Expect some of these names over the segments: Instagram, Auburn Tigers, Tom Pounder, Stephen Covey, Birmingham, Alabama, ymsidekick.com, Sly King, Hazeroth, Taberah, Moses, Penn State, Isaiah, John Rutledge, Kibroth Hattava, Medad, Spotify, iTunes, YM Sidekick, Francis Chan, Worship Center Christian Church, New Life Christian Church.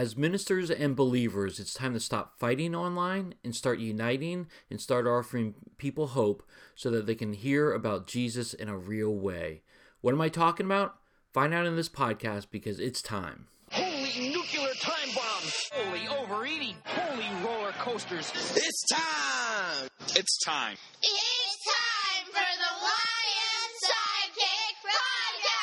As ministers and believers, it's time to stop fighting online and start uniting and start offering people hope so that they can hear about Jesus in a real way. What am I talking about? Find out in this podcast because it's time. Holy nuclear time bombs. Holy overeating. Holy roller coasters. It's time. It's time. It's time for the YM Sidekick podcast.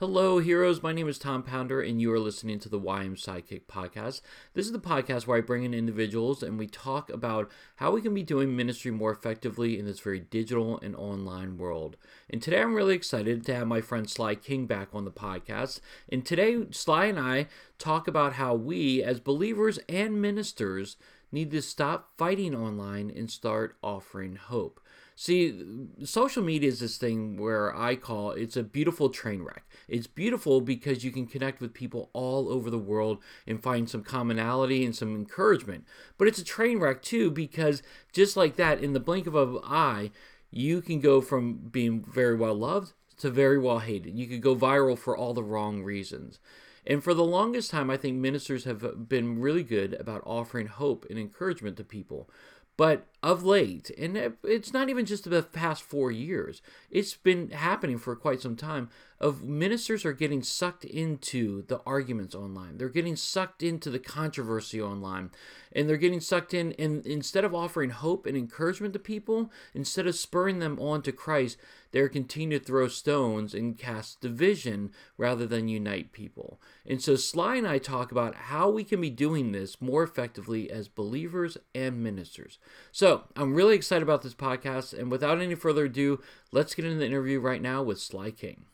Hello, heroes. My name is Tom Pounder, and you are listening to the YM Sidekick podcast. This is the podcast where I bring in individuals and we talk about how we can be doing ministry more effectively in this very digital and online world. And today I'm really excited to have my friend Sly King back on the podcast. And today, Sly and I talk about how we, as believers and ministers, need to stop fighting online and start offering hope. See, social media is this thing where I call it's a beautiful train wreck. It's beautiful because you can connect with people all over the world and find some commonality and some encouragement. But it's a train wreck too because just like that, in the blink of an eye, you can go from being very well loved to very well hated. You could go viral for all the wrong reasons. And for the longest time, I think ministers have been really good about offering hope and encouragement to people. But of late, and it's not even just the past 4 years, it's been happening for quite some time, of ministers are getting sucked into the arguments online. They're getting sucked into the controversy online, and they're getting sucked in, and instead of offering hope and encouragement to people, instead of spurring them on to Christ, they're continuing to throw stones and cast division rather than unite people. And so Sly and I talk about how we can be doing this more effectively as believers and ministers. So I'm really excited about this podcast, and without any further ado, let's get into the interview right now with Sly King.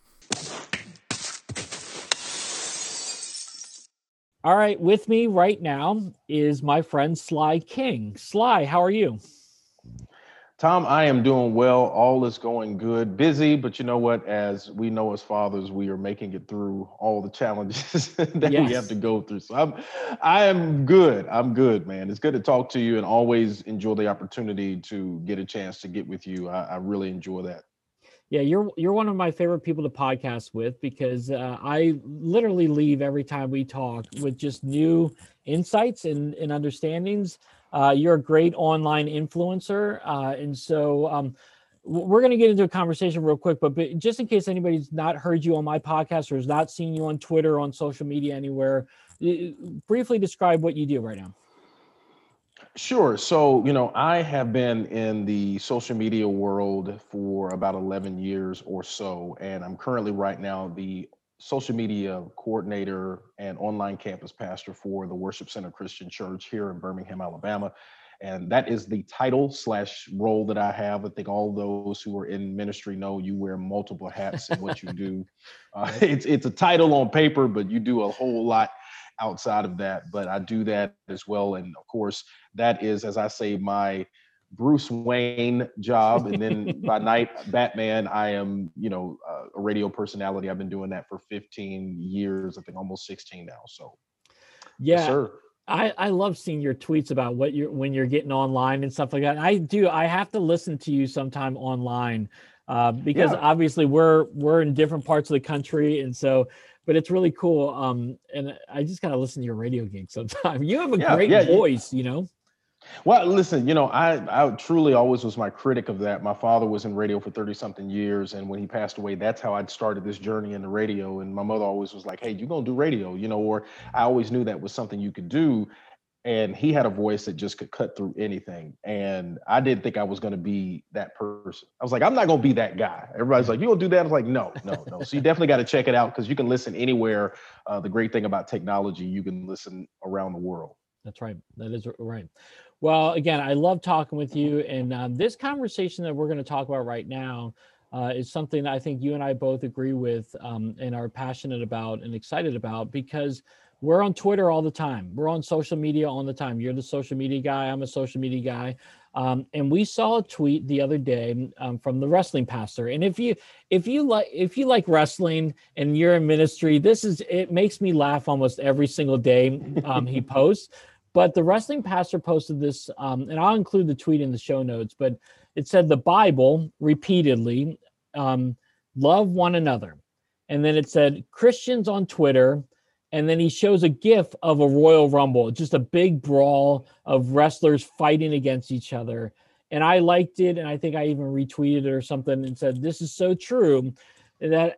All right, with me right now is my friend Sly King. Sly, how are you? Tom, I am doing well. All is going good. Busy, but you know what? As we know as fathers, we are making it through all the challenges that we have to go through. So I am good. I'm good, man. It's good to talk to you and always enjoy the opportunity to get a chance to get with you. I really enjoy that. Yeah, you're one of my favorite people to podcast with because I literally leave every time we talk with just new insights and understandings. You're a great online influencer. And so we're going to get into a conversation real quick, but just in case anybody's not heard you on my podcast or has not seen you on Twitter, on social media, anywhere, briefly describe what you do right now. Sure. So, you know, I have been in the social media world for about 11 years or so, and I'm currently right now the social media coordinator and online campus pastor for the Worship Center Christian Church here in Birmingham, Alabama. And that is the title/role that I have. I think all those who are in ministry know you wear multiple hats in what you do. It's a title on paper, but you do a whole lot outside of that. But I do that as well. And of course, that is, as I say, my Bruce Wayne job, and then by night, Batman. I am, a radio personality. I've been doing that for 15 years, I think almost 16 now. So, yeah, sir. I love seeing your tweets about when you're getting online and stuff like that. I do. I have to listen to you sometime online because obviously we're in different parts of the country, and so. But it's really cool, and I just gotta listen to your radio gig sometime. You have a great voice, Well, listen, I truly always was my critic of that. My father was in radio for 30 something years. And when he passed away, that's how I started this journey into radio. And my mother always was like, hey, you're going to do radio, or I always knew that was something you could do. And he had a voice that just could cut through anything. And I didn't think I was going to be that person. I was like, I'm not going to be that guy. Everybody's like, you don't do that. I was like, no. So you definitely got to check it out because you can listen anywhere. The great thing about technology, you can listen around the world. That's right. That is right. Well, again, I love talking with you. And this conversation that we're going to talk about right now is something that I think you and I both agree with and are passionate about and excited about because we're on Twitter all the time. We're on social media all the time. You're the social media guy. I'm a social media guy. And we saw a tweet the other day from the wrestling pastor. And if you like wrestling and you're in ministry, it makes me laugh almost every single day he posts. But the wrestling pastor posted this, and I'll include the tweet in the show notes, but it said the Bible repeatedly, love one another. And then it said Christians on Twitter. And then he shows a GIF of a Royal Rumble, just a big brawl of wrestlers fighting against each other. And I liked it. And I think I even retweeted it or something and said, this is so true that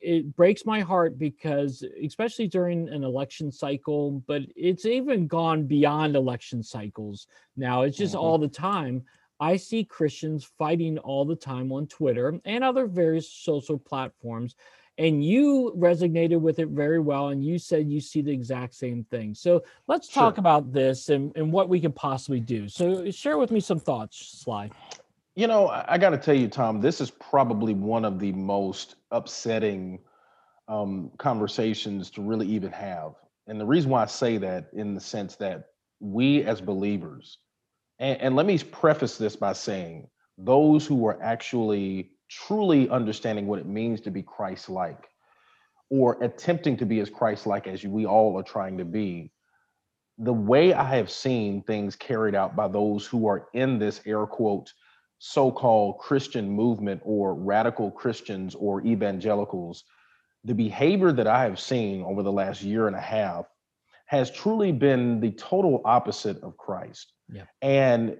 it breaks my heart, because especially during an election cycle, but it's even gone beyond election cycles now. It's just all the time. I see Christians fighting all the time on Twitter and other various social platforms. And you resonated with it very well. And you said you see the exact same thing. So let's talk about this and what we can possibly do. So share with me some thoughts, Sly. You know, I got to tell you, Tom, this is probably one of the most upsetting conversations to really even have. And the reason why I say that, in the sense that we as believers, and let me preface this by saying, those who are actually truly understanding what it means to be Christ-like, or attempting to be as Christ-like as we all are trying to be, the way I have seen things carried out by those who are in this air quote so-called Christian movement, or radical Christians or evangelicals, the behavior that I have seen over the last year and a half has truly been the total opposite of Christ. Yeah. And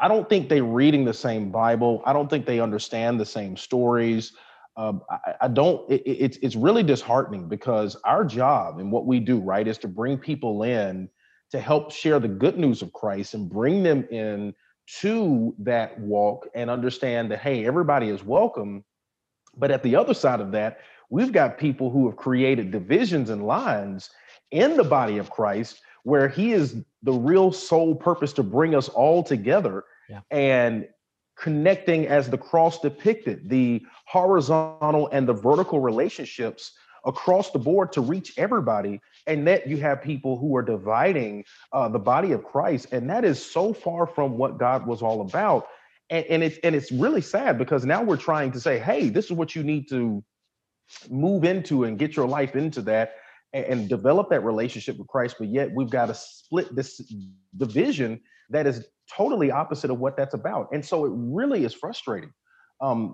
I don't think they're reading the same Bible. I don't think they understand the same stories. It's really disheartening, because our job and what we do, right, is to bring people in to help share the good news of Christ and bring them in to that walk and understand that, hey, everybody is welcome. But at the other side of that, we've got people who have created divisions and lines in the body of Christ, where he is the real sole purpose to bring us all together and connecting as the cross depicted, the horizontal and the vertical relationships across the board to reach everybody. And that you have people who are dividing the body of Christ. And that is so far from what God was all about. And it's really sad, because now we're trying to say, hey, this is what you need to move into and get your life into that and develop that relationship with Christ. But yet we've got to split this division that is totally opposite of what that's about. And so it really is frustrating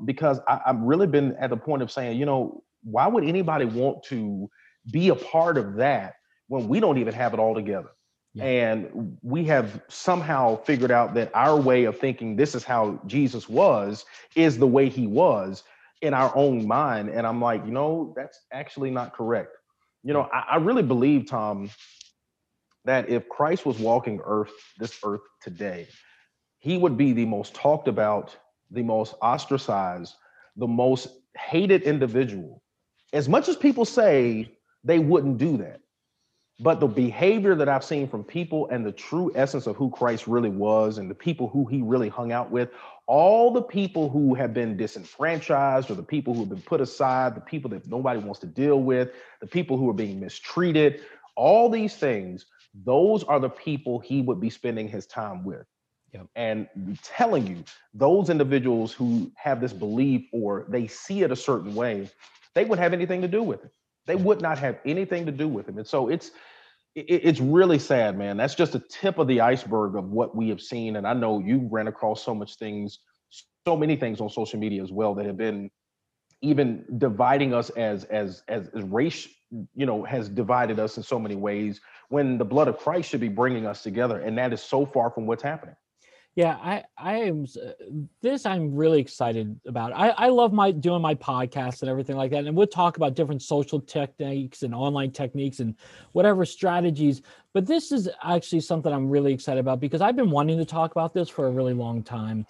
because I've really been at the point of saying, you know, why would anybody want to be a part of that when we don't even have it all together? Yeah. And we have somehow figured out that our way of thinking, this is how Jesus was, is the way he was in our own mind. And I'm like, you know, that's actually not correct. You know, I really believe, Tom, that if Christ was walking this earth today, he would be the most talked about, the most ostracized, the most hated individual. As much as people say they wouldn't do that, but the behavior that I've seen from people and the true essence of who Christ really was and the people who he really hung out with, all the people who have been disenfranchised or the people who have been put aside, the people that nobody wants to deal with, the people who are being mistreated, all these things, those are the people he would be spending his time with. Yep. And I'm telling you, those individuals who have this belief or they see it a certain way, they wouldn't have anything to do with it. They would not have anything to do with him. And so it's really sad, man. That's just the tip of the iceberg of what we have seen. And I know you ran across so many things on social media as well that have been even dividing us as race, you know, has divided us in so many ways when the blood of Christ should be bringing us together. And that is so far from what's happening. Yeah, I'm really excited about. I love doing my podcast and everything like that. And we'll talk about different social techniques and online techniques and whatever strategies. But this is actually something I'm really excited about, because I've been wanting to talk about this for a really long time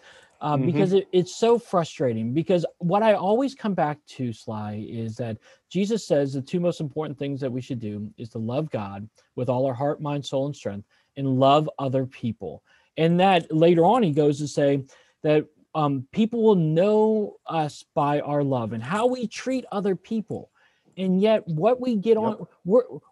because it's so frustrating. Because what I always come back to, Sly, is that Jesus says the two most important things that we should do is to love God with all our heart, mind, soul, and strength, and love other people. And that later on, he goes to say that people will know us by our love and how we treat other people. And yet what we get on,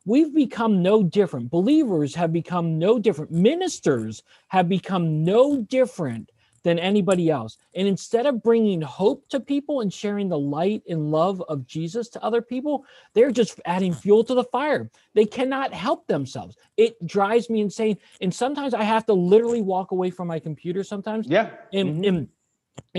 we've become no different. Believers have become no different. Ministers have become no different than anybody else. And instead of bringing hope to people and sharing the light and love of Jesus to other people, they're just adding fuel to the fire. They cannot help themselves. It drives me insane. And sometimes I have to literally walk away from my computer sometimes and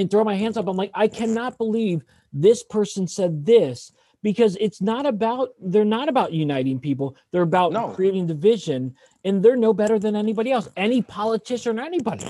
throw my hands up. I'm like, I cannot believe this person said this, because it's not about, they're not about uniting people. They're about creating division, and they're no better than anybody else, any politician or anybody.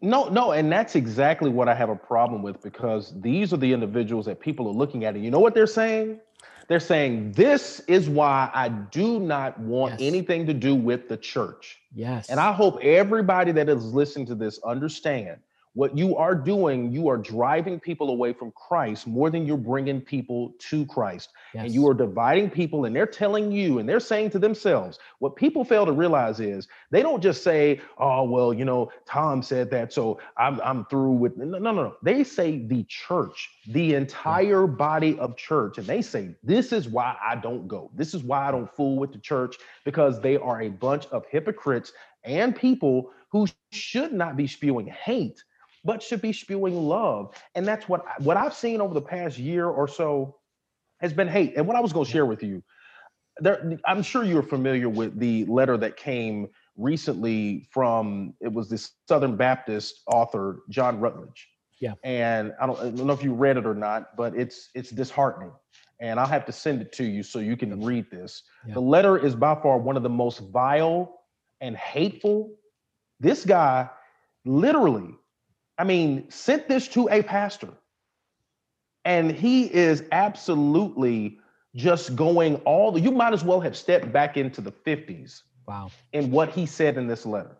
No. And that's exactly what I have a problem with, because these are the individuals that people are looking at. And you know what they're saying? They're saying, this is why I do not want anything to do with the church. Yes. And I hope everybody that is listening to this understand what you are doing. You are driving people away from Christ more than you're bringing people to Christ. Yes. And you are dividing people, and they're telling you, and they're saying to themselves, what people fail to realize is they don't just say, oh, well, you know, Tom said that, so I'm through with, no. They say the church, the entire body of church. And they say, this is why I don't go. This is why I don't fool with the church, because they are a bunch of hypocrites and people who should not be spewing hate, but should be spewing love. And that's what I've seen over the past year or so has been hate. And what I was going to share with you, there, I'm sure you're familiar with the letter that came recently from, it was this Southern Baptist author, John Rutledge. Yeah. And I don't know if you read it or not, but it's disheartening. And I'll have to send it to you so you can read this. Yeah. The letter is by far one of the most vile and hateful. This guy literally, sent this to a pastor, and he is absolutely just going you might as well have stepped back into the 50s. Wow. In what he said in this letter.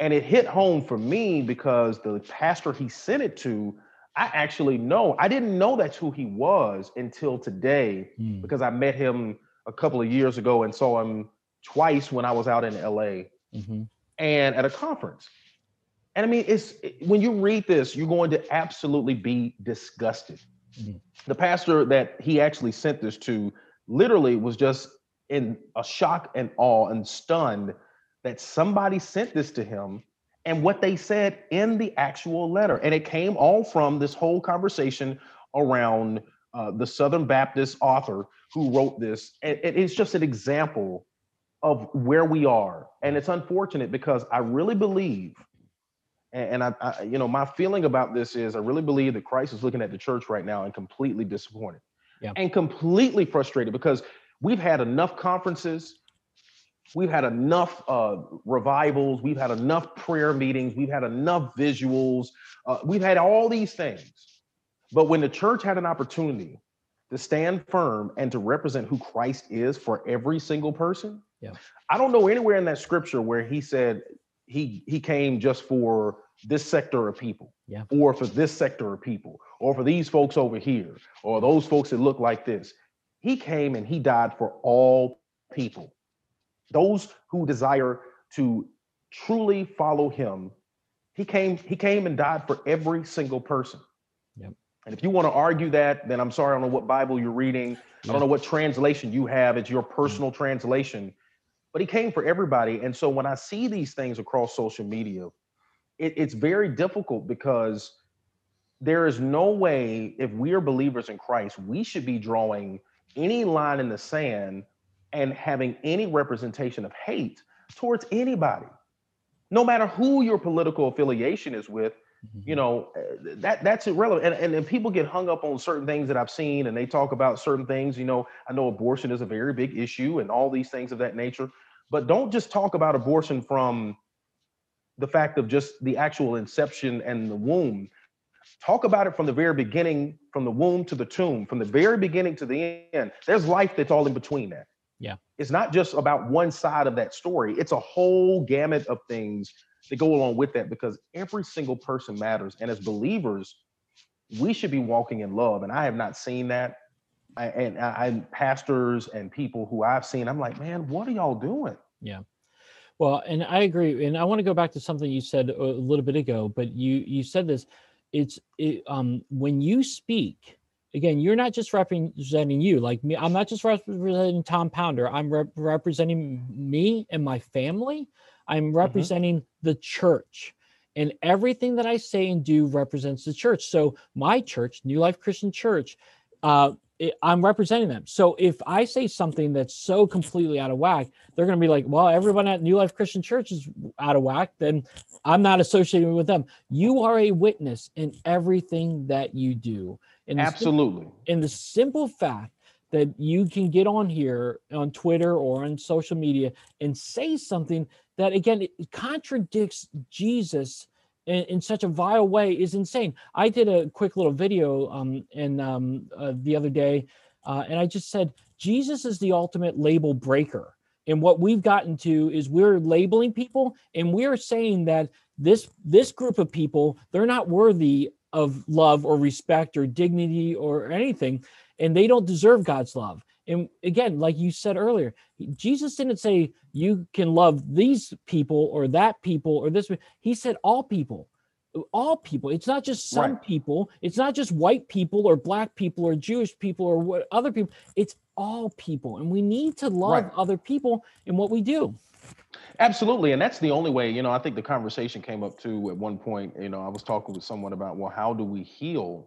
And it hit home for me because the pastor he sent it to, I didn't know that's who he was until today, because I met him a couple of years ago and saw him twice when I was out in LA and at a conference. And when you read this, you're going to absolutely be disgusted. Mm-hmm. The pastor that he actually sent this to literally was just in a shock and awe and stunned that somebody sent this to him, and what they said in the actual letter. And it came all from this whole conversation around the Southern Baptist author who wrote this. And it's just an example of where we are. And it's unfortunate because I really believe, and I, my feeling about this is, I really believe that Christ is looking at the church right now and completely disappointed and completely frustrated, because we've had enough conferences, we've had enough revivals, we've had enough prayer meetings, we've had enough visuals, we've had all these things. But when the church had an opportunity to stand firm and to represent who Christ is for every single person, I don't know anywhere in that scripture where he said, He came just for this sector of people, or for this sector of people, or for these folks over here, or those folks that look like this. He came and he died for all people. Those who desire to truly follow him, he came and died for every single person. Yep. And if you want to argue that, then I'm sorry, I don't know what Bible you're reading. I don't know what translation you have. It's your personal translation. But he came for everybody. And so when I see these things across social media, it's very difficult, because there is no way, if we are believers in Christ, we should be drawing any line in the sand and having any representation of hate towards anybody, no matter who your political affiliation is with. You know, that's irrelevant. And people get hung up on certain things that I've seen, and they talk about certain things. You know, I know abortion is a very big issue and all these things of that nature, but don't just talk about abortion from the fact of just the actual inception and the womb. Talk about it from the very beginning, from the womb to the tomb, from the very beginning to the end. There's life that's all in between that. Yeah. It's not just about one side of that story. It's a whole gamut of things that go along with that, because every single person matters. And as believers, we should be walking in love. And I have not seen that. And pastors and people who I've seen, I'm like, man, what are y'all doing? Yeah. Well, and I agree. And I want to go back to something you said a little bit ago, but you said this, when you speak, again, you're not just representing you, like me. I'm not just representing Tom Pounder. I'm representing me and my family. I'm representing the church, and everything that I say and do represents the church. So my church, New Life Christian Church, I'm representing them. So if I say something that's so completely out of whack, they're going to be like, well, everyone at New Life Christian Church is out of whack, then I'm not associating with them. You are a witness in everything that you do. And absolutely. And the simple fact that you can get on here on Twitter or on social media and say something that, again, it contradicts Jesus in such a vile way is insane. I did a quick little video the other day, and I just said, Jesus is the ultimate label breaker. And what we've gotten to is we're labeling people, and we're saying that this group of people, they're not worthy of love or respect or dignity or anything, and they don't deserve God's love. And again, like you said earlier, Jesus didn't say you can love these people or that people or this. He said all people. It's not just some people. It's not just white people or black people or Jewish people or what other people. It's all people. And we need to love other people in what we do. Absolutely. And that's the only way, I think the conversation came up too at one point, I was talking with someone about, well, how do we heal?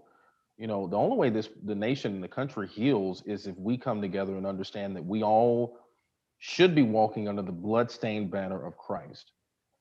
The only way the nation and the country heals is if we come together and understand that we all should be walking under the bloodstained banner of Christ.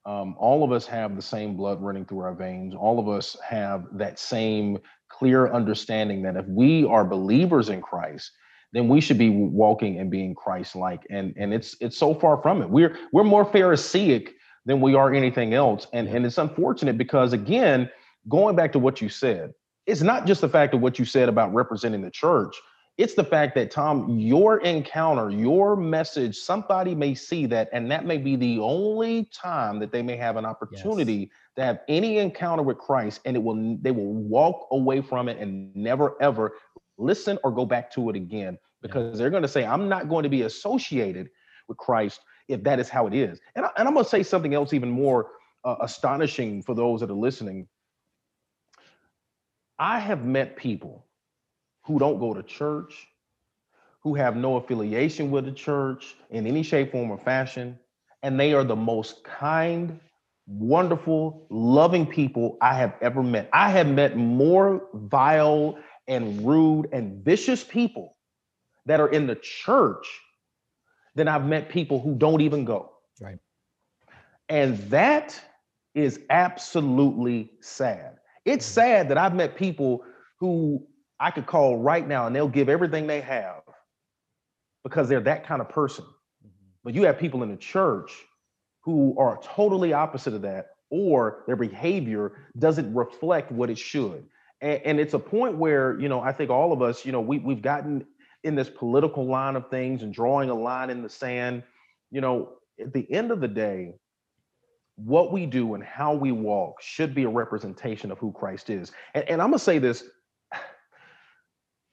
All of us have the same blood running through our veins. All of us have that same clear understanding that if we are believers in Christ, then we should be walking and being Christ-like. And it's so far from it. We're more Pharisaic than we are anything else. And it's unfortunate because, again, going back to what you said, it's not just the fact of what you said about representing the church. It's the fact that, Tom, your encounter, your message, somebody may see that, and that may be the only time that they may have an opportunity to have any encounter with Christ, and they will walk away from it and never, ever listen or go back to it again, because they're going to say, I'm not going to be associated with Christ if that is how it is. And I'm going to say something else even more astonishing for those that are listening. I have met people who don't go to church, who have no affiliation with the church in any shape, form, or fashion, and they are the most kind, wonderful, loving people I have ever met. I have met more vile and rude and vicious people that are in the church than I've met people who don't even go. Right. And that is absolutely sad. It's sad that I've met people who I could call right now and they'll give everything they have because they're that kind of person. Mm-hmm. But you have people in the church who are totally opposite of that, or their behavior doesn't reflect what it should. And it's a point where, I think all of us, we've gotten in this political line of things and drawing a line in the sand. At the end of the day, what we do and how we walk should be a representation of who Christ is. And I'm going to say this.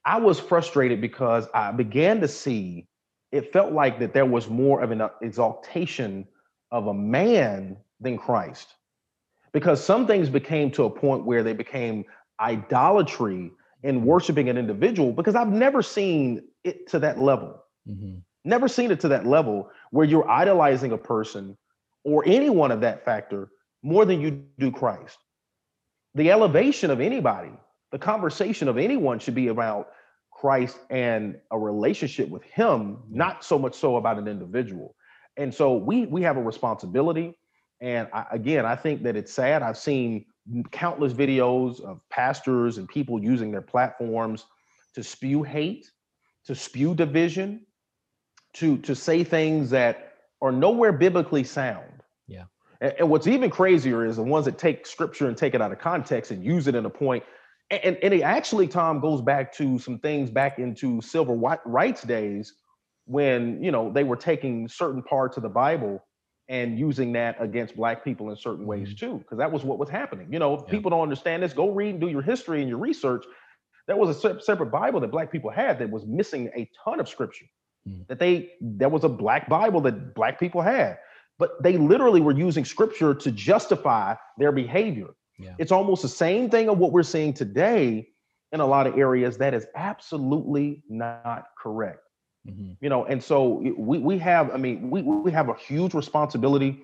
I was frustrated because I began to see, it felt like that there was more of an exaltation of a man than Christ, because some things became to a point where they became idolatry in worshiping an individual, because I've never seen it to that level. Mm-hmm. Never seen it to that level where you're idolizing a person or anyone of that factor more than you do Christ. The elevation of anybody, the conversation of anyone should be about Christ and a relationship with him, not so much so about an individual. And so we have a responsibility. And I think that it's sad. I've seen countless videos of pastors and people using their platforms to spew hate, to spew division, to say things that are nowhere biblically sound. Yeah. And what's even crazier is the ones that take scripture and take it out of context and use it in a point. And it actually, Tom, goes back to some things back into civil rights days when, they were taking certain parts of the Bible and using that against black people in certain ways too, because that was what was happening. People don't understand this. Go read and do your history and your research. There was a separate Bible that black people had that was missing a ton of scripture. There was a black Bible that black people had, but they literally were using scripture to justify their behavior. Yeah. It's almost the same thing of what we're seeing today in a lot of areas that is absolutely not correct. Mm-hmm. And so we have a huge responsibility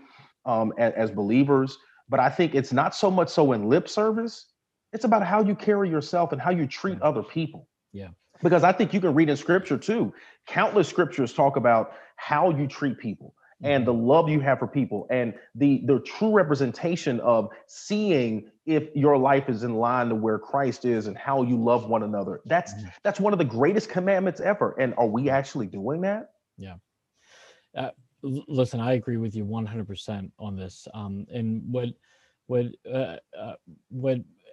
as believers, but I think it's not so much so in lip service. It's about how you carry yourself and how you treat other people. Yeah. Because I think you can read in scripture too. Countless scriptures talk about how you treat people and the love you have for people and the true representation of seeing if your life is in line to where Christ is and how you love one another. That's one of the greatest commandments ever. And are we actually doing that? Yeah. Listen, I agree with you 100% on this. And what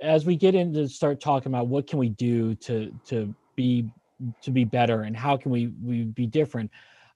as we get into start talking about what can we do to be better and how can we be different,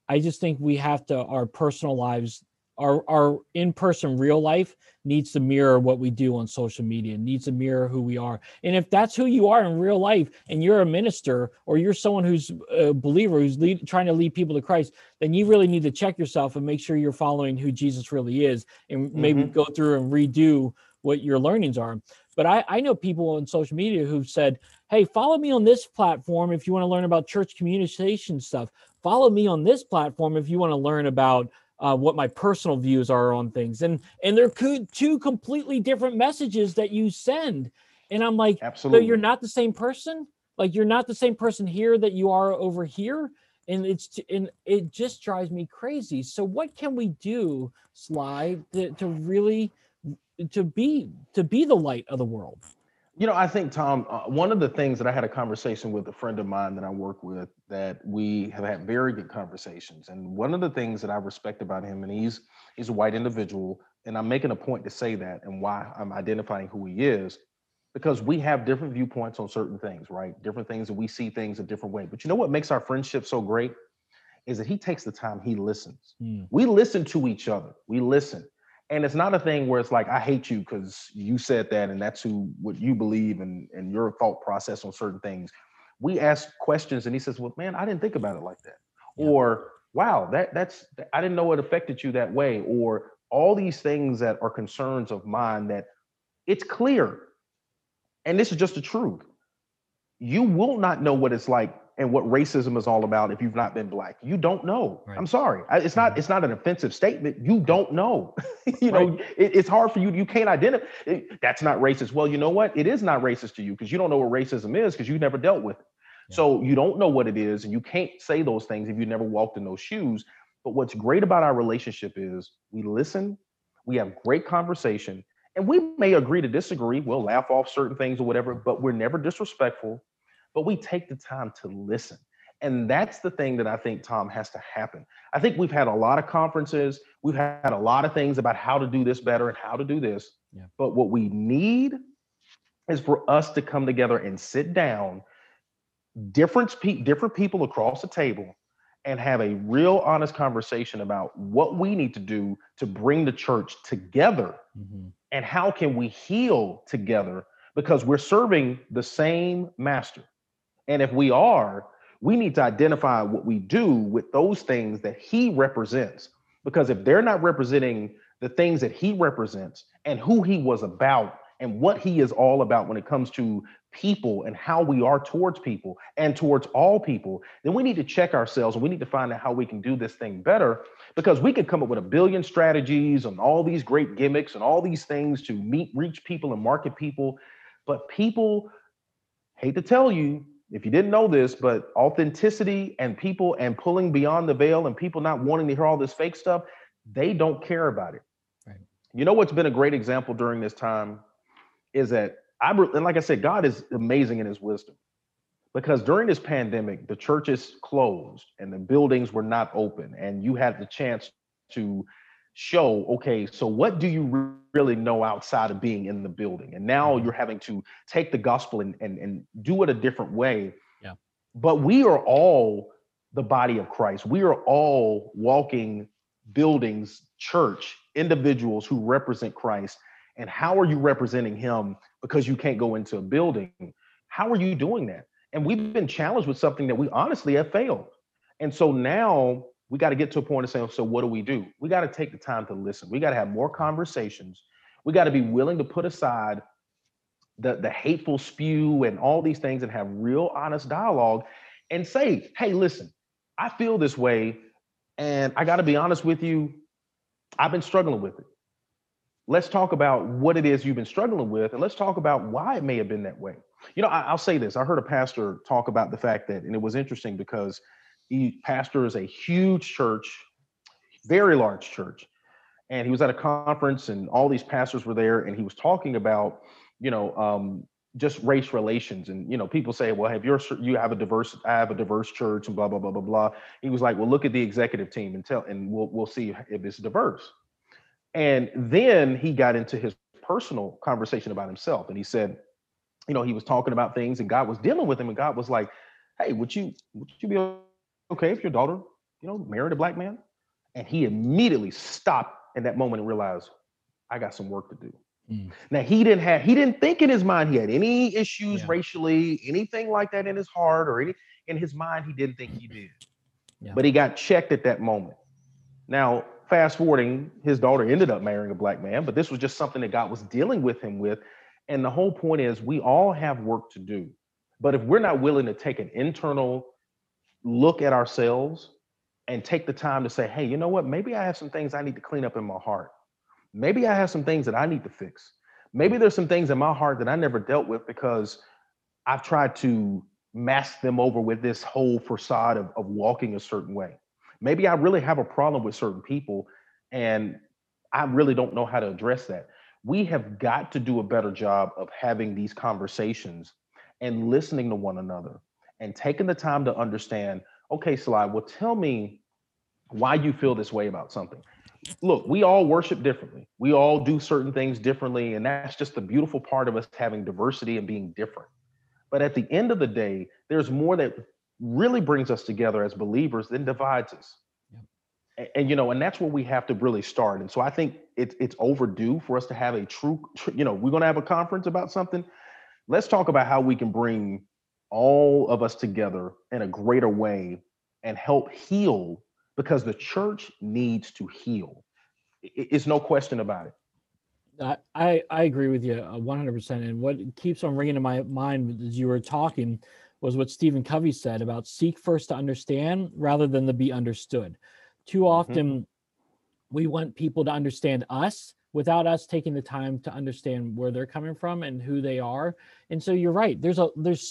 I just think we have to, our personal lives, our in-person real life needs to mirror what we do on social media, needs to mirror who we are. And if that's who you are in real life and you're a minister or you're someone who's a believer, who's trying to lead people to Christ, then you really need to check yourself and make sure you're following who Jesus really is, and maybe go through and redo what your learnings are. But I know people on social media who've said, hey, follow me on this platform if you want to learn about church communication stuff. Follow me on this platform if you want to learn about what my personal views are on things. And they're two completely different messages that you send. And I'm like, absolutely. So you're not the same person? Like, you're not the same person here that you are over here? And it just drives me crazy. So what can we do, Sly, to really... to be the light of the world? You know, I think, Tom, one of the things that I had a conversation with a friend of mine that I work with, that we have had very good conversations. And one of the things that I respect about him, and he's a white individual, and I'm making a point to say that and why I'm identifying who he is, because we have different viewpoints on certain things, right? Different things, and we see things a different way. But you know what makes our friendship so great is that he takes the time, he listens. We listen to each other, we listen. And it's not a thing where it's like, I hate you because you said that and that's what you believe and your thought process on certain things. We ask questions and he says, well, man, I didn't think about it like that. Yeah. Or, wow, that's I didn't know it affected you that way. Or all these things that are concerns of mine that it's clear. And this is just the truth. You will not know what it's like and what racism is all about if you've not been black. You don't know. Right. I'm sorry. It's not an offensive statement. You don't know. Know, it's hard for you. You can't identify. That's not racist. Well, you know what? It is not racist to you because you don't know what racism is because you never dealt with it. Yeah. So you don't know what it is, and you can't say those things if you never walked in those shoes. But what's great about our relationship is we listen, we have great conversation, and we may agree to disagree. We'll laugh off certain things or whatever, but we're never disrespectful. But we take the time to listen. And that's the thing that I think, Tom, has to happen. I think we've had a lot of conferences. We've had a lot of things about how to do this better and how to do this. Yeah. But what we need is for us to come together and sit down, different people across the table, and have a real honest conversation about what we need to do to bring the church together and how can we heal together, because we're serving the same master. And if we are, we need to identify what we do with those things that he represents, because if they're not representing the things that he represents and who he was about and what he is all about when it comes to people and how we are towards people and towards all people, then we need to check ourselves and we need to find out how we can do this thing better, because we could come up with a billion strategies and all these great gimmicks and all these things to reach people and market people. But people, hate to tell you, if you didn't know this, but authenticity and people and pulling beyond the veil and people not wanting to hear all this fake stuff, they don't care about it. Right. You know what's been a great example during this time is that, and like I said, God is amazing in his wisdom, because during this pandemic, the churches closed and the buildings were not open, and you had the chance to show, okay, so what do you really know outside of being in the building? And now you're having to take the gospel and do it a different way. Yeah. But we are all the body of Christ. We are all walking buildings, church, individuals who represent Christ. And how are you representing him? Because you can't go into a building. How are you doing that? And we've been challenged with something that we honestly have failed. And so now we got to get to a point of saying, so what do? We got to take the time to listen. We got to have more conversations. We got to be willing to put aside the hateful spew and all these things and have real honest dialogue and say, hey, listen, I feel this way. And I got to be honest with you, I've been struggling with it. Let's talk about what it is you've been struggling with, and let's talk about why it may have been that way. You know, I'll say this. I heard a pastor talk about the fact that, and it was interesting because he pastors a huge church, very large church. And he was at a conference and all these pastors were there, and he was talking about just race relations. And, people say, well, I have a diverse church and blah, blah, blah, blah, blah. He was like, well, look at the executive team and we'll see if it's diverse. And then he got into his personal conversation about himself. And he said, he was talking about things and God was dealing with him. And God was like, hey, would you be okay if your daughter, married a black man? And he immediately stopped in that moment and realized, I got some work to do. Mm. Now he didn't think in his mind he had any issues racially, anything like that in his heart or any in his mind, he didn't think he did. Yeah. But he got checked at that moment. Now, fast forwarding, his daughter ended up marrying a black man, but this was just something that God was dealing with him with. And the whole point is we all have work to do. But if we're not willing to take an internal look at ourselves and take the time to say, hey, you know what? Maybe I have some things I need to clean up in my heart. Maybe I have some things that I need to fix. Maybe there's some things in my heart that I never dealt with because I've tried to mask them over with this whole facade of walking a certain way. Maybe I really have a problem with certain people and I really don't know how to address that. We have got to do a better job of having these conversations and listening to one another and taking the time to understand, okay, Sly, well, tell me why you feel this way about something. Look, we all worship differently. We all do certain things differently. And that's just the beautiful part of us having diversity and being different. But at the end of the day, there's more that really brings us together as believers than divides us. Yep. And that's where we have to really start. And so I think it's overdue for us to have a true, we're going to have a conference about something. Let's talk about how we can bring all of us together in a greater way and help heal, because the church needs to heal. It's no question about it. I agree with you 100%. And what keeps on ringing in my mind as you were talking was what Stephen Covey said about seek first to understand rather than to be understood. Too often, we want people to understand us without us taking the time to understand where they're coming from and who they are. And so you're right. There's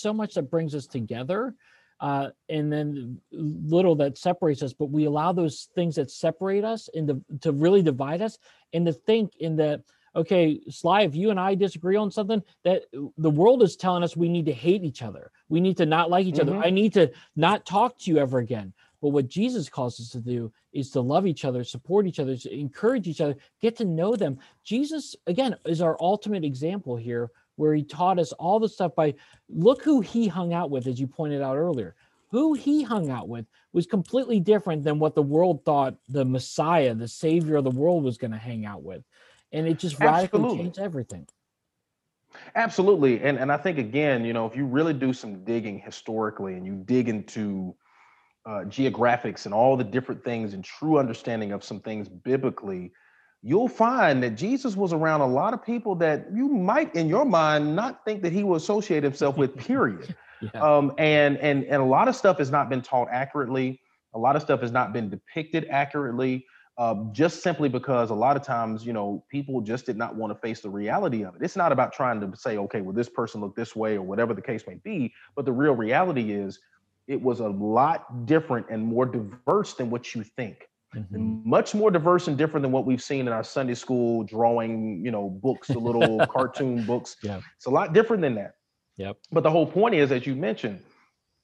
so much that brings us together. And then little that separates us, but we allow those things that separate us and to really divide us and to think in the, okay, Sly, if you and I disagree on something, that the world is telling us we need to hate each other. We need to not like each other. I need to not talk to you ever again. But what Jesus calls us to do is to love each other, support each other, encourage each other, get to know them. Jesus, again, is our ultimate example here, where he taught us all the stuff by, look who he hung out with, as you pointed out earlier. Who he hung out with was completely different than what the world thought the Messiah, the Savior of the world, was going to hang out with. And it just radically changed everything. Absolutely. And I think, again, if you really do some digging historically and you dig into geographics and all the different things and true understanding of some things biblically, you'll find that Jesus was around a lot of people that you might, in your mind, not think that he will associate himself with, period. And a lot of stuff has not been taught accurately. A lot of stuff has not been depicted accurately, just simply because a lot of times, people just did not want to face the reality of it. It's not about trying to say, okay, well, this person looked this way or whatever the case may be. But the real reality is it was a lot different and more diverse than what you think. Mm-hmm. Much more diverse and different than what we've seen in our Sunday school drawing, books, the little cartoon books. Yeah. It's a lot different than that. Yep. But the whole point is, as you mentioned,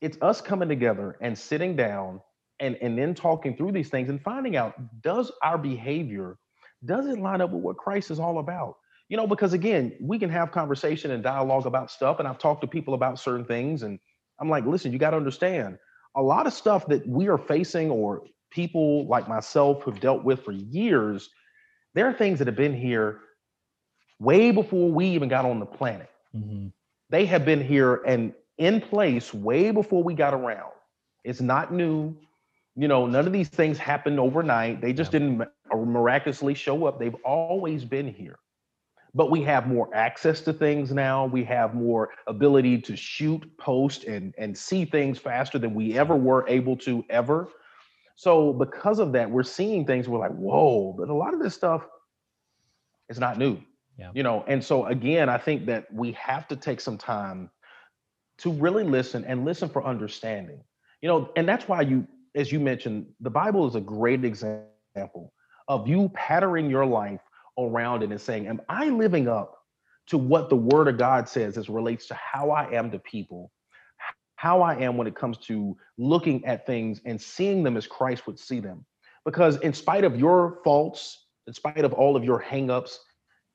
it's us coming together and sitting down and then talking through these things and finding out, does our behavior, does it line up with what Christ is all about? Because again, we can have conversation and dialogue about stuff. And I've talked to people about certain things and I'm like, listen, you got to understand a lot of stuff that we are facing or people like myself who've dealt with for years, there are things that have been here way before we even got on the planet. Mm-hmm. They have been here and in place way before we got around. It's not new. None of these things happened overnight. They just didn't miraculously show up. They've always been here. But we have more access to things now. We have more ability to shoot, post, and see things faster than we ever were able to ever. So because of that, we're seeing things, we're like, whoa, but a lot of this stuff is not new, And so again, I think that we have to take some time to really listen and listen for understanding, and that's why as you mentioned, the Bible is a great example of you patterning your life around it and saying, am I living up to what the Word of God says as it relates to how I am to people, how I am when it comes to looking at things and seeing them as Christ would see them. Because in spite of your faults, in spite of all of your hangups,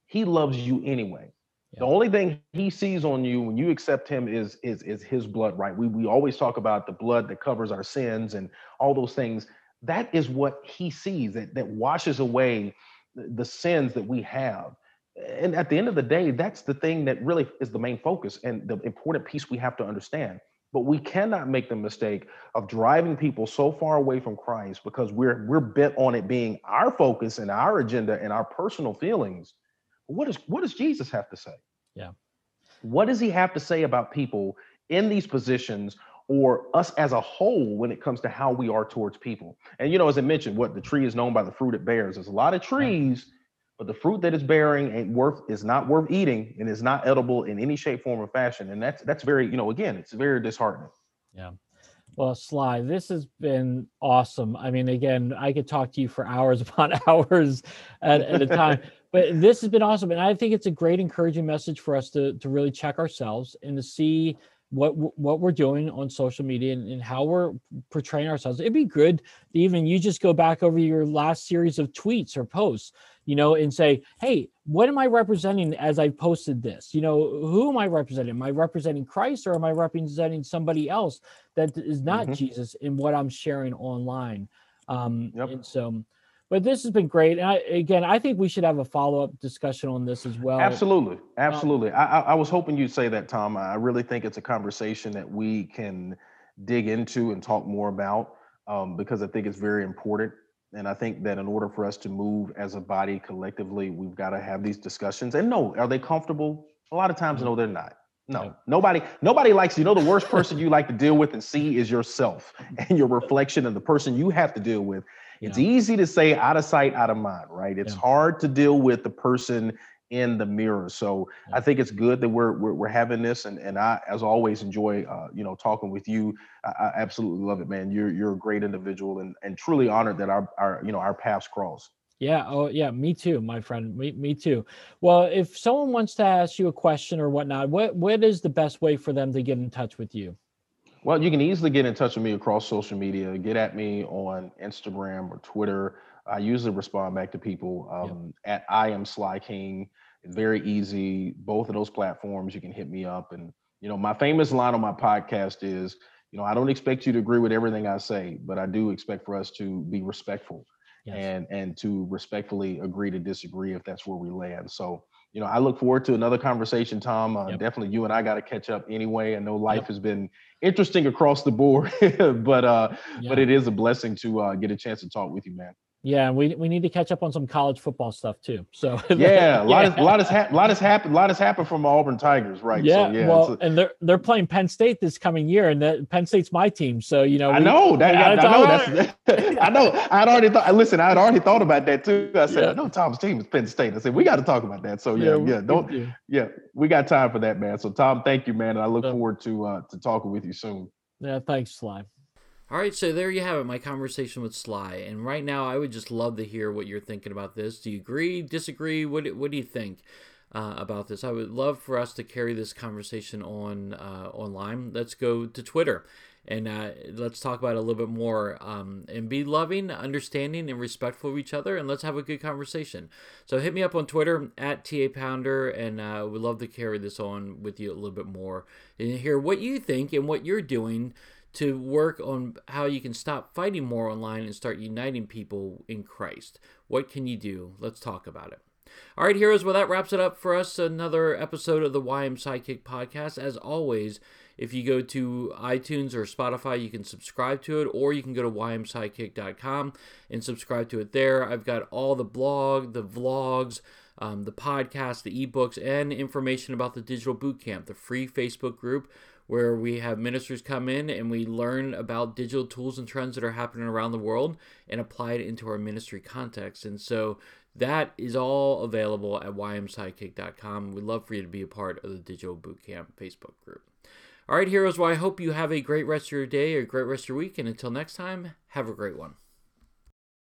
He loves you anyway. Yeah. The only thing He sees on you when you accept Him is His blood, right? We always talk about the blood that covers our sins and all those things. That is what He sees, that washes away the sins that we have. And at the end of the day, that's the thing that really is the main focus and the important piece we have to understand. But we cannot make the mistake of driving people so far away from Christ because we're bent on it being our focus and our agenda and our personal feelings. What does Jesus have to say? Yeah. What does He have to say about people in these positions or us as a whole when it comes to how we are towards people? And, you know, as I mentioned, what the tree is known by the fruit it bears. There's a lot of trees, but the fruit that it's bearing is not worth eating and is not edible in any shape, form, or fashion. And that's very, you know, again, it's very disheartening. Yeah. Well, Sly, this has been awesome. I mean, again, I could talk to you for hours upon hours at a time, but this has been awesome. And I think it's a great encouraging message for us to really check ourselves and to see what we're doing on social media and how we're portraying ourselves. It'd be good to even you just go back over your last series of tweets or posts, you know, and say, hey, what am I representing as I posted this? You know, who am I representing? Am I representing Christ or am I representing somebody else that is not Jesus in what I'm sharing online? And so, but this has been great. And I think we should have a follow-up discussion on this as well. Absolutely. I was hoping you'd say that, Tom. I really think it's a conversation that we can dig into and talk more about because I think it's very important. And I think that in order for us to move as a body collectively, we've got to have these discussions. And no, are they comfortable? A lot of times, no, they're not. No, nobody likes, you know, the worst person you like to deal with and see is yourself and your reflection and the person you have to deal with. It's easy to say out of sight, out of mind, right? It's hard to deal with the person in the mirror. So I think it's good that we're having this. And I, as always, enjoy, talking with you. I absolutely love it, man. You're a great individual and truly honored that our paths cross. Yeah. Oh, yeah. Me too, my friend. Me too. Well, if someone wants to ask you a question or whatnot, what is the best way for them to get in touch with you? Well, you can easily get in touch with me across social media. Get at me on Instagram or Twitter. I usually respond back to people at I Am Sly King. It's very easy. Both of those platforms, you can hit me up. And, you know, my famous line on my podcast is, you know, I don't expect you to agree with everything I say, but I do expect for us to be respectful. Yes. And to respectfully agree to disagree if that's where we land. So, you know, I look forward to another conversation, Tom. Definitely you and I got to catch up anyway. I know life has been interesting across the board, but it is a blessing to get a chance to talk with you, man. Yeah. And we need to catch up on some college football stuff too. So a lot has happened from Auburn Tigers, right? Yeah. So, and they're playing Penn State this coming year, and Penn State's my team. So, you know, I'd already thought about that too. I said, I know Tom's team is Penn State. I said, we got to talk about that. So we got time for that, man. So Tom, thank you, man. And I look forward to talking with you soon. Yeah. Thanks, Sly. All right, so there you have it, my conversation with Sly. And right now, I would just love to hear what you're thinking about this. Do you agree, disagree? What do you think about this? I would love for us to carry this conversation on online. Let's go to Twitter, and let's talk about it a little bit more. And be loving, understanding, and respectful of each other, and let's have a good conversation. So hit me up on Twitter, at TA Pounder, and we'd love to carry this on with you a little bit more and hear what you think and what you're doing to work on how you can stop fighting more online and start uniting people in Christ. What can you do? Let's talk about it. All right, heroes, well, that wraps it up for us. Another episode of the YM Sidekick podcast. As always, if you go to iTunes or Spotify, you can subscribe to it, or you can go to ymsidekick.com and subscribe to it there. I've got all the blog, the vlogs, the podcast, the ebooks, and information about the Digital Bootcamp, the free Facebook group where we have ministers come in and we learn about digital tools and trends that are happening around the world and apply it into our ministry context. And so that is all available at ymsidekick.com. We'd love for you to be a part of the Digital Bootcamp Facebook group. All right, heroes, well, I hope you have a great rest of your day, a great rest of your week, and until next time, have a great one.